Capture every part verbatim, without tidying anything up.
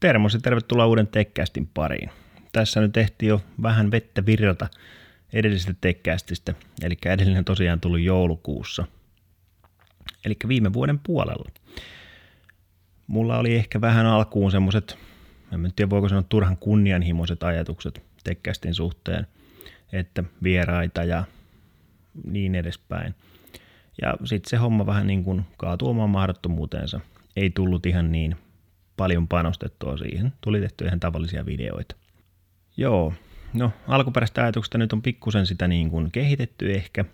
Termos ja tervetuloa uuden TechCastin pariin. Tässä nyt tehtiin jo vähän vettä virrata edellisestä TechCastista, eli edellinen tosiaan tuli joulukuussa, eli viime vuoden puolella. Mulla oli ehkä vähän alkuun semmoiset, en tiedä voiko sanoa turhan kunnianhimoiset ajatukset TechCastin suhteen, että vieraita ja niin edespäin. Ja sitten se homma vähän niin kuin kaatui omaan mahdottomuuteensa. Ei tullut ihan niin paljon panostettua siihen. Tuli tehty ihan tavallisia videoita. Joo, no alkuperäistä ajatuksesta nyt on pikkusen sitä niin kuin kehitetty ehkä.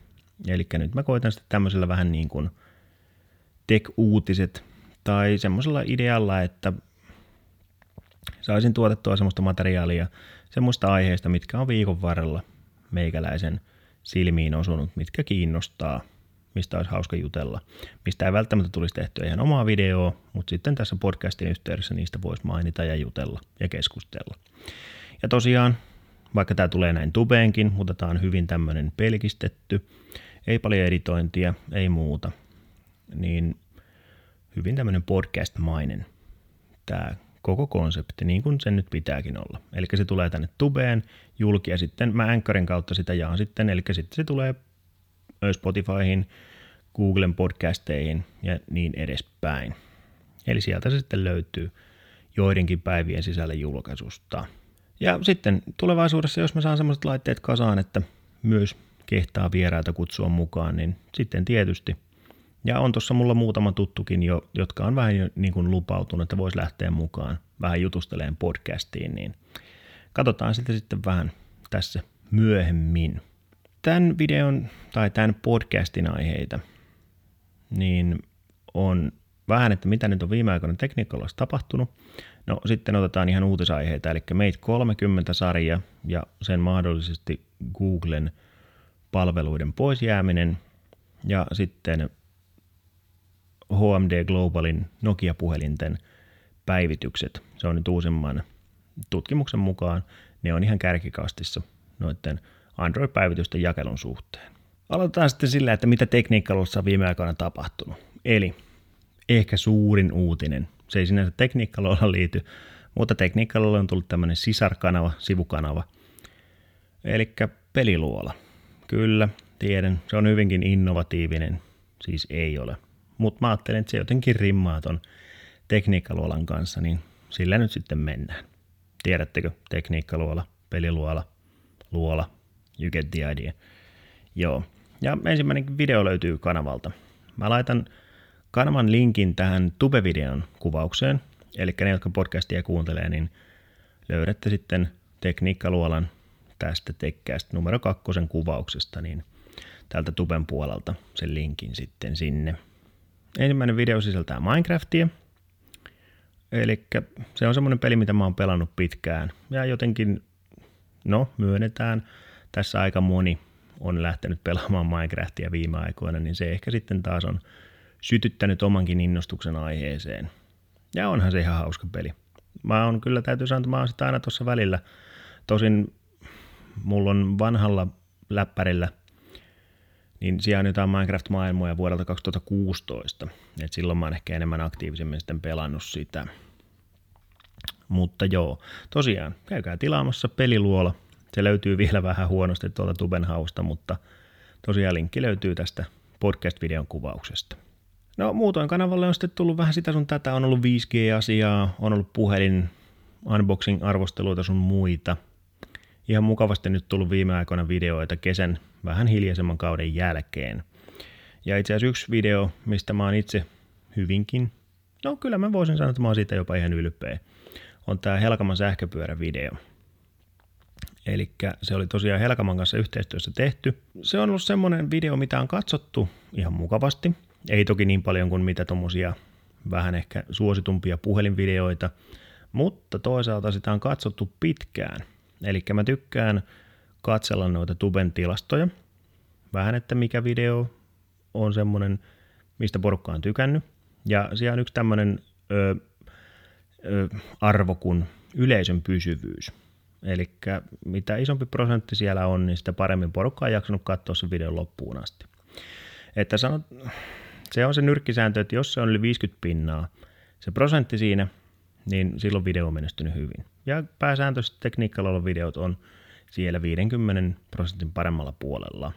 Eli nyt mä koitan sitten tämmöisellä vähän niin kuin tech-uutiset tai semmoisella idealla, että saisin tuotettua semmoista materiaalia semmoista aiheista, mitkä on viikon varrella meikäläisen silmiin osunut, mitkä kiinnostaa, mistä olisi hauska jutella, mistä ei välttämättä tulisi tehtyä ihan omaa videoa, mutta sitten tässä podcastin yhteydessä niistä voisi mainita ja jutella ja keskustella. Ja tosiaan, vaikka tämä tulee näin tubeenkin, mutta tämä on hyvin tämmöinen pelkistetty, ei paljon editointia, ei muuta, niin hyvin tämmöinen podcast-mainen tämä koko konsepti, niin kuin sen nyt pitääkin olla. Eli se tulee tänne tubeen julki ja sitten mä Anchorin kautta sitä jaan sitten, eli sitten se tulee Spotifyhin, Googlen podcasteihin ja niin edespäin. Eli sieltä se sitten löytyy joidenkin päivien sisällä julkaisusta. Ja sitten tulevaisuudessa, jos mä saan semmoiset laitteet kasaan, että myös kehtaa vieraita kutsua mukaan, niin sitten tietysti. Ja on tuossa mulla muutama tuttukin jo, jotka on vähän jo niin kuin lupautunut, että voisi lähteä mukaan vähän jutusteleen podcastiin, niin katsotaan sitä sitten vähän tässä myöhemmin. Tämän videon tai tämän podcastin aiheita niin on vähän, että mitä nyt on viime aikoina tekniikka-luolassa tapahtunut. No sitten otetaan ihan uutisaiheita, eli Mate kolmekymmentä-sarja ja sen mahdollisesti Googlen palveluiden pois jääminen ja sitten H M D Globalin Nokia-puhelinten päivitykset. Se on nyt uusimman tutkimuksen mukaan. Ne on ihan kärkikastissa noiden Android-päivitysten jakelun suhteen. Aloitetaan sitten sillä, että mitä tekniikka-luolassa on viime aikoina tapahtunut. Eli ehkä suurin uutinen. Se ei sinänsä tekniikka-luolaan liity, mutta tekniikka-luolalle on tullut tämmöinen sisarkanava, sivukanava. Eli Peliluola. Kyllä, tiedän. Se on hyvinkin innovatiivinen. Siis ei ole. Mutta mä ajattelin, että se jotenkin rimmaa ton tekniikka-luolan kanssa, niin sillä nyt sitten mennään. Tiedättekö? Tekniikka-luola, peliluola, luola. You get the idea. Joo. Ja ensimmäinen video löytyy kanavalta. Mä laitan kanavan linkin tähän Tube-videon kuvaukseen. Eli ne, jotka podcastia kuuntelee, niin löydätte sitten tekniikka-luolan tästä TechCast numero kakkosen kuvauksesta, niin tältä Tuben puolelta sen linkin sitten sinne. Ensimmäinen video sisältää Minecraftia. Eli se on semmoinen peli, mitä mä oon pelannut pitkään. Ja jotenkin, no, myönnetään. Tässä aika moni on lähtenyt pelaamaan Minecraftia viime aikoina, niin se ehkä sitten taas on sytyttänyt omankin innostuksen aiheeseen. Ja onhan se ihan hauska peli. Mä oon kyllä, täytyy sanoa, että mä oon sitä aina tuossa välillä. Tosin mulla on vanhalla läppärillä, niin siellä on jotain Minecraft-maailmoja vuodelta kaksituhattakuusitoista. Et silloin mä oon ehkä enemmän aktiivisemmin sitten pelannut sitä. Mutta joo, tosiaan, käykää tilaamassa Peliluola. Se löytyy vielä vähän huonosti tuolta Tuben hausta, mutta tosiaan linkki löytyy tästä podcast-videon kuvauksesta. No muutoin kanavalle on sitten tullut vähän sitä sun tätä, on ollut viisi G-asiaa, on ollut puhelin, unboxing-arvosteluita sun muita. Ihan mukavasti nyt tullut viime aikoina videoita kesän vähän hiljaisemman kauden jälkeen. Ja itse asiassa yksi video, mistä mä oon itse hyvinkin, no kyllä mä voisin sanoa, että mä oon siitä jopa ihan ylpeä, on tää Helkaman sähköpyörävideo. Eli se oli tosiaan Helkaman kanssa yhteistyössä tehty. Se on ollut semmoinen video, mitä on katsottu ihan mukavasti. Ei toki niin paljon kuin mitä tommosia vähän ehkä suositumpia puhelinvideoita, mutta toisaalta sitä on katsottu pitkään. Eli mä tykkään katsella noita Tuben tilastoja. Vähän, että mikä video on semmoinen, mistä porukka on tykännyt. Ja siellä on yksi tämmöinen ö, ö, arvo kuin yleisön pysyvyys. Eli mitä isompi prosentti siellä on, niin sitä paremmin porukka on jaksanut katsoa sen videon loppuun asti. Että sanot, se on se nyrkkisääntö, että jos se on yli viisikymmentä pinnaa, se prosentti siinä, niin silloin video on menestynyt hyvin. Ja pääsääntöisesti tekniikka-luolan videot on siellä viidenkymmenen prosentin paremmalla puolella.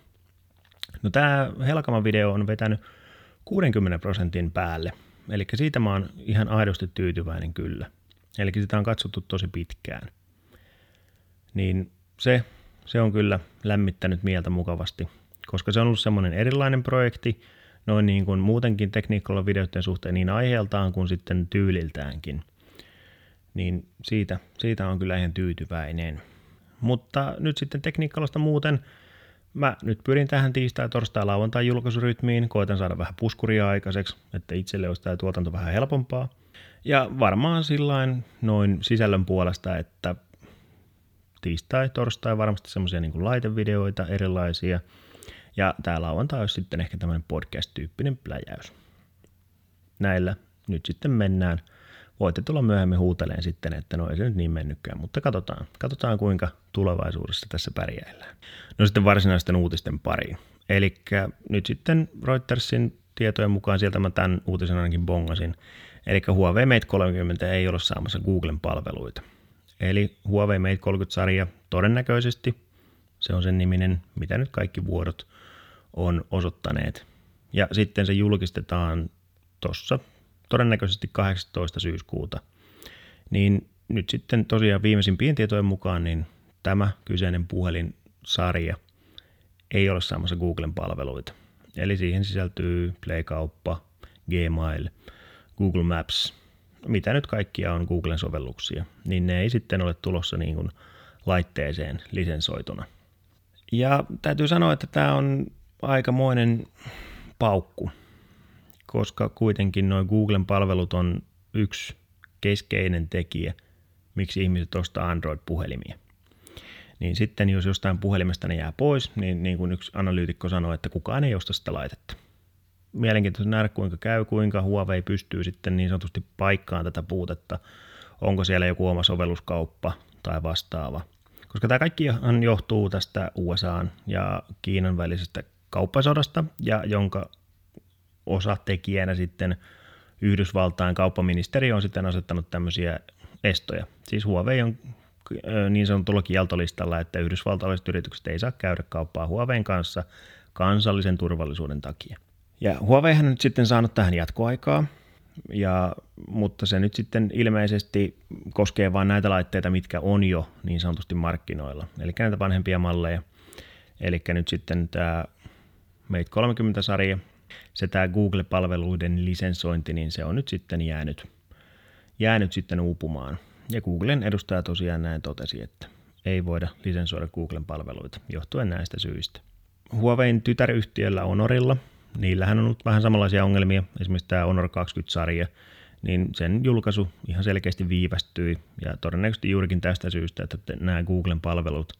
No tämä Helkaman video on vetänyt kuudenkymmenen prosentin päälle, eli siitä mä oon ihan aidosti tyytyväinen kyllä. Eli sitä on katsottu tosi pitkään. Niin se, se on kyllä lämmittänyt mieltä mukavasti, koska se on ollut semmoinen erilainen projekti, noin niin kuin muutenkin tekniikalla videoiden suhteen niin aiheeltaan kuin sitten tyyliltäänkin. Niin siitä, siitä on kyllä ihan tyytyväinen. Mutta nyt sitten tekniikkalasta muuten. Mä nyt pyrin tähän tiistai, torstai, lauantai julkaisurytmiin, koitan saada vähän puskuria aikaiseksi, että itselle olisi tämä tuotanto vähän helpompaa. Ja varmaan sillain noin sisällön puolesta, että tiistai, torstai varmasti semmoisia niin kuin laitevideoita erilaisia. Ja tää lauantai olisi sitten ehkä tämmöinen podcast-tyyppinen pläjäys. Näillä nyt sitten mennään. Voitte tulla myöhemmin huuteleen sitten, että no ei se nyt niin mennytkään, mutta katsotaan, katsotaan kuinka tulevaisuudessa tässä pärjäillään. No sitten varsinaisten uutisten pariin. Eli nyt sitten Reutersin tietojen mukaan, sieltä mä tämän uutisen ainakin bongasin, eli Huawei Mate kolmekymmentä ei ole saamassa Googlen palveluita. Eli Huawei Mate kolmekymmentä-sarja todennäköisesti, se on sen niminen, mitä nyt kaikki vuodot on osoittaneet. Ja sitten se julkistetaan tuossa todennäköisesti kahdeksastoista syyskuuta, niin nyt sitten tosiaan viimeisimpien tietojen mukaan niin tämä kyseinen puhelinsarja ei ole saamassa Googlen palveluita. Eli siihen sisältyy Play-kauppa, Gmail, Google Maps, mitä nyt kaikkia on Googlen sovelluksia, niin ne ei sitten ole tulossa niin kuin laitteeseen lisensoituna. Ja täytyy sanoa, että tämä on aikamoinen paukku, koska kuitenkin nuo Googlen palvelut on yksi keskeinen tekijä, miksi ihmiset ostaa Android-puhelimia. Niin sitten jos jostain puhelimesta ne jää pois, niin, niin kuin yksi analyytikko sanoi, että kukaan ei osta sitä laitetta. Mielenkiintoista nähdä, kuinka käy, kuinka Huawei pystyy sitten niin sanotusti paikkaan tätä puutetta, onko siellä joku oma sovelluskauppa tai vastaava. Koska tämä kaikkihan johtuu tästä U S A:n ja Kiinan välisestä kauppasodasta, ja jonka osatekijänä sitten Yhdysvaltain kauppaministeri on sitten asettanut tämmöisiä estoja. Siis Huawei on niin sanotulla kieltolistalla, että yhdysvaltalaiset yritykset ei saa käydä kauppaa Huawein kanssa kansallisen turvallisuuden takia. Ja Huaweihan on nyt sitten saanut tähän jatkoaikaa, ja, mutta se nyt sitten ilmeisesti koskee vain näitä laitteita, mitkä on jo niin sanotusti markkinoilla, eli näitä vanhempia malleja. Eli nyt sitten tämä Mate kolmekymmentä-sarja, se tämä Google-palveluiden lisensointi, niin se on nyt sitten jäänyt, jäänyt sitten uupumaan. Ja Googlen edustaja tosiaan näin totesi, että ei voida lisensoida Googlen palveluita johtuen näistä syistä. Huawein tytäryhtiöllä Honorilla, niillähän on ollut vähän samanlaisia ongelmia, esimerkiksi tämä Honor kaksikymmentä-sarja, niin sen julkaisu ihan selkeästi viivästyi ja todennäköisesti juurikin tästä syystä, että nämä Googlen palvelut,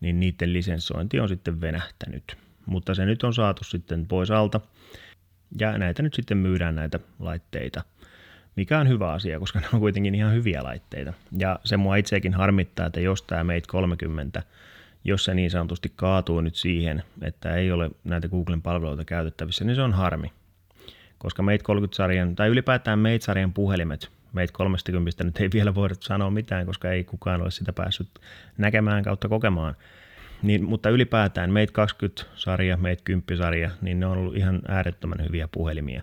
niin niiden lisensointi on sitten venähtänyt. Mutta se nyt on saatu sitten pois alta, ja näitä nyt sitten myydään näitä laitteita, mikä on hyvä asia, koska ne on kuitenkin ihan hyviä laitteita. Ja se mua itsekin harmittaa, että jos tämä Mate kolmekymmentä, jos se niin sanotusti kaatuu nyt siihen, että ei ole näitä Googlen palveluita käytettävissä, niin se on harmi. Koska Mate kolmekymmentä-sarjan, tai ylipäätään Mate-sarjan puhelimet, Mate kolmekymmentä nyt ei vielä voida sanoa mitään, koska ei kukaan ole sitä päässyt näkemään kautta kokemaan. Niin, mutta ylipäätään Mate kaksikymmentä-sarja, Mate kymmenen-sarja, niin ne on ollut ihan äärettömän hyviä puhelimia.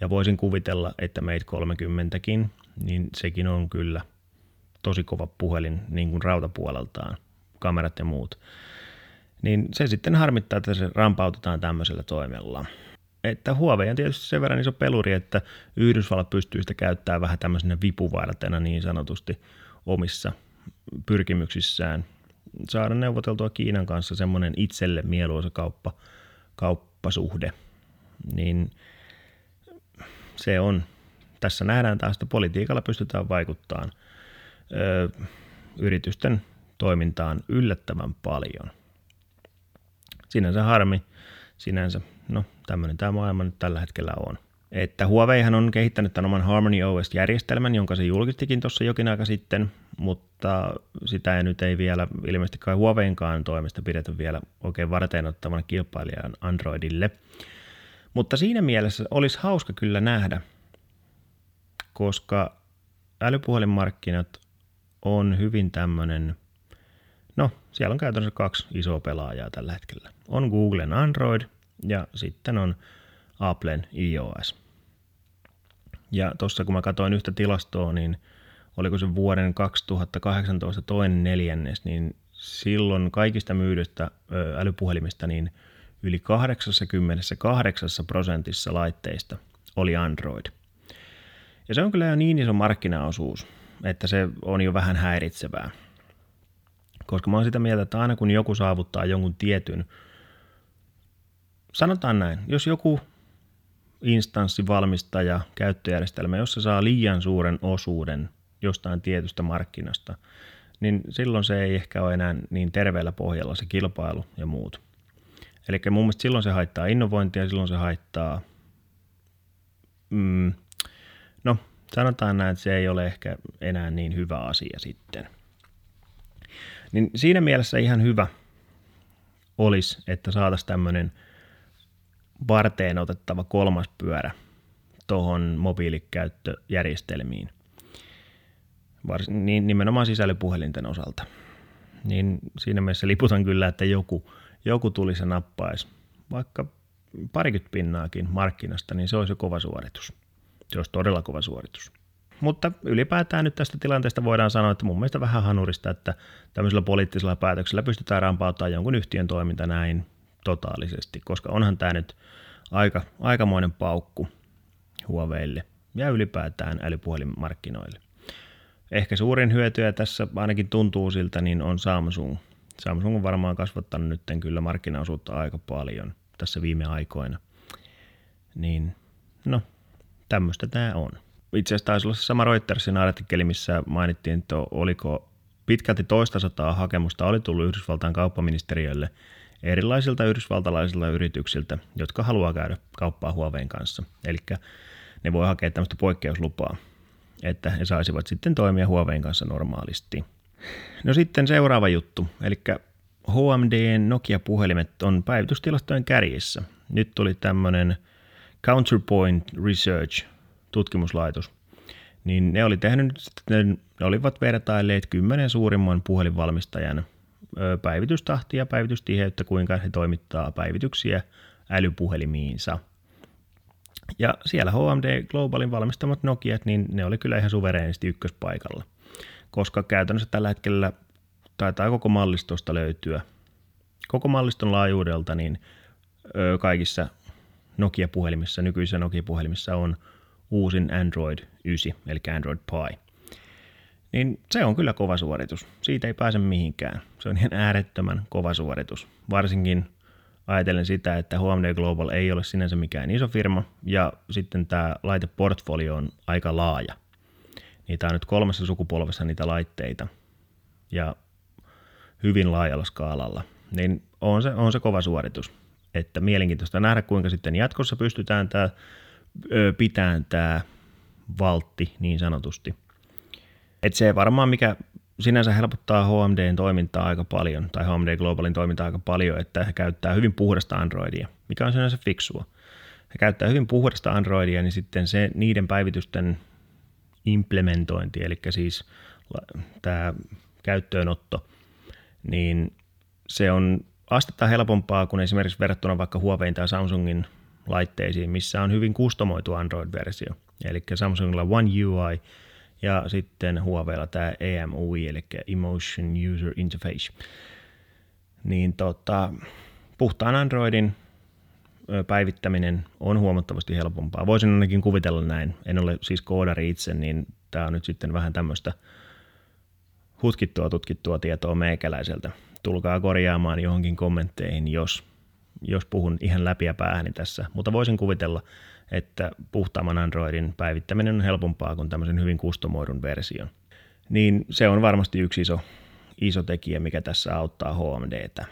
Ja voisin kuvitella, että Mate kolmekymmentäkin, niin sekin on kyllä tosi kova puhelin niin kuin rautapuoleltaan, kamerat ja muut. Niin se sitten harmittaa, että se rampautetaan tämmöisellä toimella. Että Huawei on tietysti sen verran iso peluri, että Yhdysvallat pystyy sitä käyttämään vähän tämmöisenä vipuvartena niin sanotusti omissa pyrkimyksissään saada neuvoteltua Kiinan kanssa semmoinen itselle mieluisa kauppa, kauppasuhde, niin se on, tässä nähdään taas, että politiikalla pystytään vaikuttamaan ö, yritysten toimintaan yllättävän paljon. Sinänsä harmi, sinänsä, no tämmöinen tämä maailma nyt tällä hetkellä on. Että Huaweihan on kehittänyt tämän oman HarmonyOS-järjestelmän, jonka se julkistikin tuossa jokin aika sitten, mutta sitä ei nyt ei vielä ilmeisesti kai Huaweinkaan toimesta pidetä vielä oikein varteenottavana kilpailijan Androidille. Mutta siinä mielessä olisi hauska kyllä nähdä, koska älypuhelinmarkkinat on hyvin tämmöinen, no siellä on käytännössä kaksi isoa pelaajaa tällä hetkellä. On Googlen Android ja sitten on Applen iOS. Ja tuossa kun mä katsoin yhtä tilastoa, niin oliko se vuoden kaksituhattakahdeksantoista toinen neljännes, niin silloin kaikista myydystä älypuhelimista niin yli kahdeksankymmentäkahdeksan prosentissa laitteista oli Android. Ja se on kyllä jo niin iso markkinaosuus, että se on jo vähän häiritsevää. Koska mä oon sitä mieltä, että aina kun joku saavuttaa jonkun tietyn, sanotaan näin, jos joku instanssi, valmistaja, käyttöjärjestelmä, jos se saa liian suuren osuuden jostain tietystä markkinasta, niin silloin se ei ehkä ole enää niin terveellä pohjalla se kilpailu ja muut. Eli mun mielestä silloin se haittaa innovointia, silloin se haittaa, mm, no sanotaan näin, että se ei ole ehkä enää niin hyvä asia sitten. Niin siinä mielessä ihan hyvä olisi, että saataisiin tämmöinen varteen otettava kolmas pyörä tuohon mobiilikäyttöjärjestelmiin, niin nimenomaan sisällöpuhelinten osalta. Niin siinä mielessä liputan kyllä, että joku, joku tulisi ja nappaisi vaikka parikymmentä pinnaakin markkinasta, niin se olisi jo kova suoritus. Se olisi todella kova suoritus. Mutta ylipäätään nyt tästä tilanteesta voidaan sanoa, että mun mielestä vähän hanurista, että tämmöisellä poliittisella päätöksellä pystytään rampauttamaan jonkun yhtiön toiminta näin totaalisesti, koska onhan tämä nyt aika, aikamoinen paukku Huaweille ja ylipäätään älypuhelinmarkkinoille. Ehkä suurin hyötyä tässä ainakin tuntuu siltä, niin on Samsung. Samsung on varmaan kasvattanut nyt kyllä markkinaosuutta aika paljon tässä viime aikoina. Niin, no, tämmöistä tämä on. Itse asiassa taisi olla se sama Reutersin artikkeli, missä mainittiin, että oliko pitkälti toista sataa hakemusta oli tullut Yhdysvaltain kauppaministeriölle erilaisilta yhdysvaltalaisilta yrityksiltä, jotka haluaa käydä kauppaa Huawein kanssa. Eli ne voi hakea tämmöistä poikkeuslupaa, että he saisivat sitten toimia Huawein kanssa normaalisti. No sitten seuraava juttu, eli H M D:n Nokia-puhelimet on päivitystilastojen kärjissä. Nyt tuli tämmöinen Counterpoint Research tutkimuslaitos, niin ne oli tehnyt, ne olivat vertailleet kymmenen suurimman puhelinvalmistajan päivitystahtia ja päivitystiheyttä, kuinka he toimittaa päivityksiä älypuhelimiinsa. Ja siellä H M D Globalin valmistamat Nokiat, niin ne oli kyllä ihan suvereenisti ykköspaikalla, koska käytännössä tällä hetkellä taitaa koko mallistosta löytyä. Koko malliston laajuudelta niin kaikissa Nokia-puhelimissa, nykyisissä Nokia-puhelimissa on uusin Android yhdeksän, eli Android Pie. Niin se on kyllä kova suoritus. Siitä ei pääse mihinkään. Se on ihan äärettömän kova suoritus. Varsinkin ajatellen sitä, että H M D Global ei ole sinänsä mikään iso firma, ja sitten tämä laiteportfolio on aika laaja. Niitä on nyt kolmessa sukupolvessa niitä laitteita, ja hyvin laajalla skaalalla. Niin on se, on se kova suoritus. Että mielenkiintoista nähdä, kuinka sitten jatkossa pystytään tämä, pitään tämä valtti niin sanotusti. Et se varmaan, mikä sinänsä helpottaa H M D:n toimintaa aika paljon, tai H M D Globalin toimintaa aika paljon, että he käyttää hyvin puhdasta Androidia, mikä on sinänsä fiksua. He käyttää hyvin puhdasta Androidia, niin sitten se niiden päivitysten implementointi, eli siis tämä käyttöönotto, niin se on astetta helpompaa kuin esimerkiksi verrattuna vaikka Huawein tai Samsungin laitteisiin, missä on hyvin kustomoitu Android-versio, eli Samsungilla One U I, ja sitten Huaweilla tämä E M U I, eli Emotion User Interface. Niin tota, puhtaan Androidin päivittäminen on huomattavasti helpompaa. Voisin ainakin kuvitella näin. En ole siis koodari itse, niin tämä on nyt sitten vähän tämmöistä hutkittua, tutkittua tietoa meikäläiseltä. Tulkaa korjaamaan johonkin kommentteihin, jos, jos puhun ihan läpiä päähäni tässä. Mutta voisin kuvitella, että puhtaamman Androidin päivittäminen on helpompaa kuin tämmöisen hyvin kustomoidun version. Niin se on varmasti yksi iso, iso tekijä, mikä tässä auttaa H M D:tä.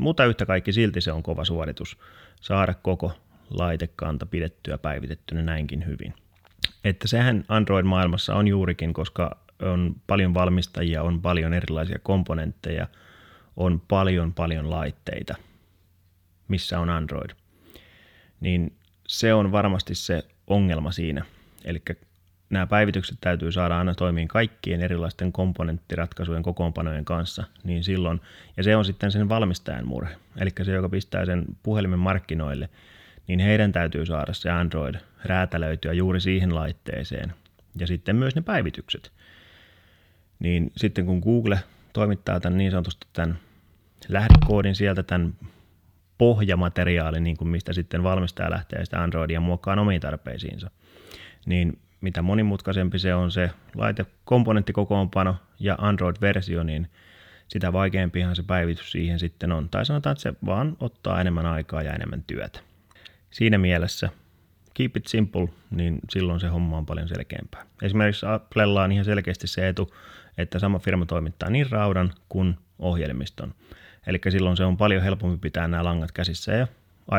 Mutta yhtä kaikki silti se on kova suoritus saada koko laitekanta pidettyä päivitettynä näinkin hyvin. Että sehän Android-maailmassa on juurikin, koska on paljon valmistajia, on paljon erilaisia komponentteja, on paljon paljon laitteita, missä on Android. Niin se on varmasti se ongelma siinä. Eli nämä päivitykset täytyy saada aina toimiin kaikkien erilaisten komponenttiratkaisujen kokoonpanojen kanssa, niin silloin, ja se on sitten sen valmistajan murhe, eli se, joka pistää sen puhelimen markkinoille, niin heidän täytyy saada se Android räätälöityä juuri siihen laitteeseen, ja sitten myös ne päivitykset. Niin sitten kun Google toimittaa tämän niin sanotusti tämän lähdekoodin sieltä, tämän pohjamateriaalin, niin kuin mistä sitten valmistaja lähtee sitä Androidia muokkaan omiin tarpeisiinsa, niin mitä monimutkaisempi se on se laitekomponenttikokoonpano ja Android-versio, niin sitä vaikeampihan se päivitys siihen sitten on. Tai sanotaan, että se vaan ottaa enemmän aikaa ja enemmän työtä. Siinä mielessä keep it simple, niin silloin se homma on paljon selkeämpää. Esimerkiksi Applella on ihan selkeästi se etu, että sama firma toimittaa niin raudan kuin ohjelmiston. Eli silloin se on paljon helpompi pitää nämä langat käsissä ja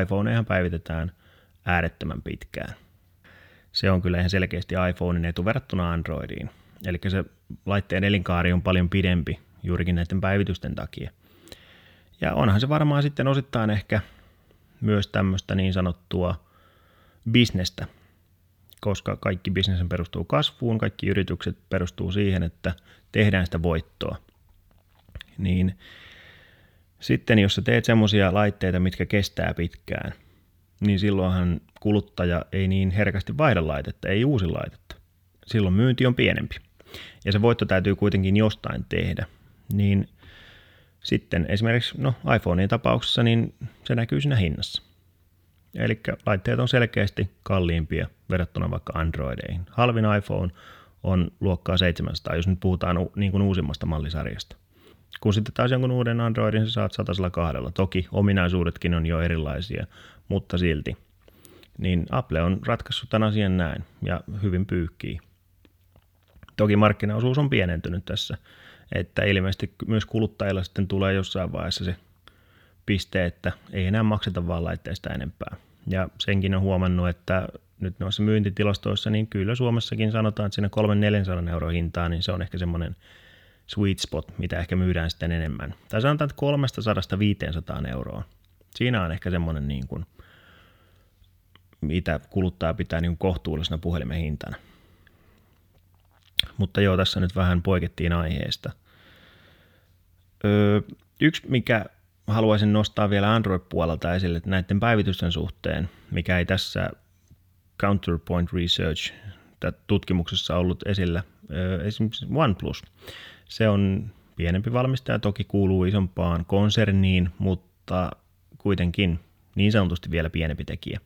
iPhoneahan päivitetään äärettömän pitkään. Se on kyllä ihan selkeästi iPhonein etu verrattuna Androidiin. Eli se laitteen elinkaari on paljon pidempi juurikin näiden päivitysten takia. Ja onhan se varmaan sitten osittain ehkä myös tämmöistä niin sanottua bisnestä, koska kaikki bisnes perustuu kasvuun, kaikki yritykset perustuu siihen, että tehdään sitä voittoa. Niin sitten jos sä teet semmoisia laitteita, mitkä kestää pitkään, niin silloinhan kuluttaja ei niin herkästi vaihda laitetta, ei uusi laitetta. Silloin myynti on pienempi. Ja se voitto täytyy kuitenkin jostain tehdä. Niin sitten esimerkiksi no, iPhonein tapauksessa niin se näkyy siinä hinnassa. Eli laitteet on selkeästi kalliimpia verrattuna vaikka Androideihin. Halvin iPhone on luokkaa seitsemänsataa, jos nyt puhutaan u- niin kuin uusimmasta mallisarjasta. Kun sitten taas jonkun uuden Androidin sä saat sata kahdella. Toki ominaisuudetkin on jo erilaisia, mutta silti. Niin Apple on ratkaissut tämän asian näin ja hyvin pyyhkii. Toki markkinaosuus on pienentynyt tässä, että ilmeisesti myös kuluttajilla sitten tulee jossain vaiheessa se piste, että ei enää makseta vaan laitteista enempää. Ja senkin on huomannut, että nyt noissa myyntitilastoissa, niin kyllä Suomessakin sanotaan, että siinä kolme neljäsataa euroa hintaa, niin se on ehkä semmoinen sweet spot, mitä ehkä myydään sitten enemmän. Tai sanotaan, että kolmestasadasta viiteensataan euroa. Siinä on ehkä semmoinen, niin kuin, mitä kuluttaa pitää niin kuin kohtuullisena puhelimen hintana. Mutta joo, tässä nyt vähän poikettiin aiheesta. Öö, yksi, mikä haluaisin nostaa vielä Android-puolelta esille näiden päivitysten suhteen, mikä ei tässä Counterpoint Research tutkimuksessa ollut esillä, öö, esimerkiksi OnePlus. Se on pienempi valmistaja, toki kuuluu isompaan konserniin, mutta kuitenkin niin sanotusti vielä pienempi tekijä.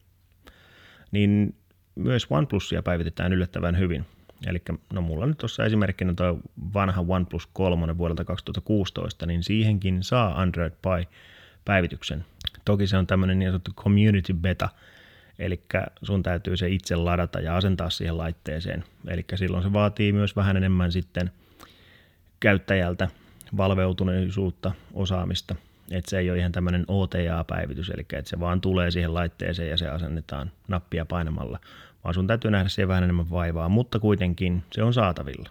Niin myös OnePlusia päivitetään yllättävän hyvin. Eli no mulla nyt tuossa esimerkkinä tuo vanha OnePlus kolme vuodelta kaksituhattakuusitoista, niin siihenkin saa Android Pie-päivityksen. Toki se on tämmöinen niin sanottu community beta, eli sun täytyy se itse ladata ja asentaa siihen laitteeseen. Eli silloin se vaatii myös vähän enemmän sitten käyttäjältä valveutuneisuutta, osaamista, että se ei ole ihan tämmöinen O T A-päivitys, eli että se vaan tulee siihen laitteeseen ja se asennetaan nappia painamalla, vaan sun täytyy nähdä siihen vähän enemmän vaivaa, mutta kuitenkin se on saatavilla.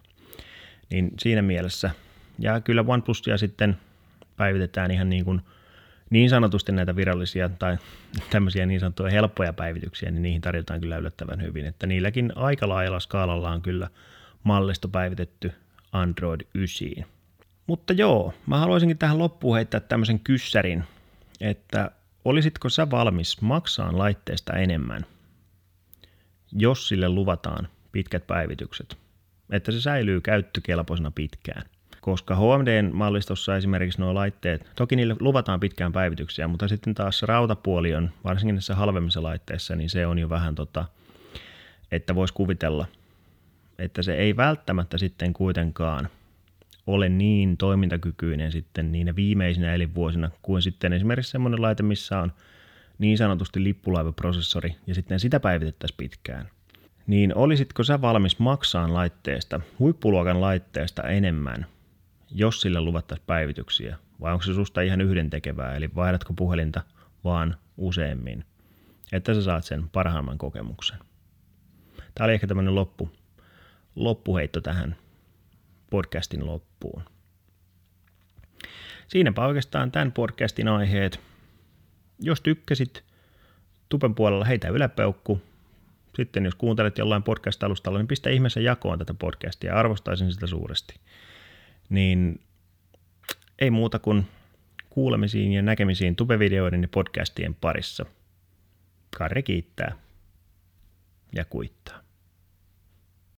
Niin siinä mielessä, ja kyllä OnePlusia sitten päivitetään ihan niin kuin niin sanotusti näitä virallisia tai tämmöisiä niin sanottuja helppoja päivityksiä, niin niihin tarjotaan kyllä yllättävän hyvin, että niilläkin aika laajalla skaalalla on kyllä mallisto päivitetty Android yhdeksään. Mutta joo, mä haluaisinkin tähän loppuun heittää tämmöisen kyssärin, että olisitko sä valmis maksamaan laitteesta enemmän, jos sille luvataan pitkät päivitykset, että se säilyy käyttökelpoisena pitkään. Koska H M D-mallistossa esimerkiksi nuo laitteet, toki niille luvataan pitkään päivityksiä, mutta sitten taas rautapuoli on, varsinkin näissä halvemmissa laitteissa, niin se on jo vähän tota, että voisi kuvitella, että se ei välttämättä sitten kuitenkaan ole niin toimintakykyinen sitten niinä viimeisinä elinvuosina kuin sitten esimerkiksi semmoinen laite, missä on niin sanotusti lippulaivaprosessori ja sitten sitä päivitettäisiin pitkään. Niin olisitko sä valmis maksamaan laitteesta, huippuluokan laitteesta enemmän, jos sille luvattaisiin päivityksiä? Vai onko se susta ihan yhdentekevää, eli vaihdatko puhelinta vaan useammin, että sä saat sen parhaimman kokemuksen? Tämä oli ehkä tämmöinen loppu. loppuheitto tähän podcastin loppuun. Siinäpä oikeastaan tämän podcastin aiheet. Jos tykkäsit, tupen puolella heitä yläpeukku, Sitten jos kuuntelet jollain podcast-alustalla, niin pistä ihmeessä jakoon tätä podcastia ja arvostaisin sitä suuresti. Niin ei muuta kuin kuulemisiin ja näkemisiin tubevideoiden ja podcastien parissa. Karri kiittää ja kuittaa.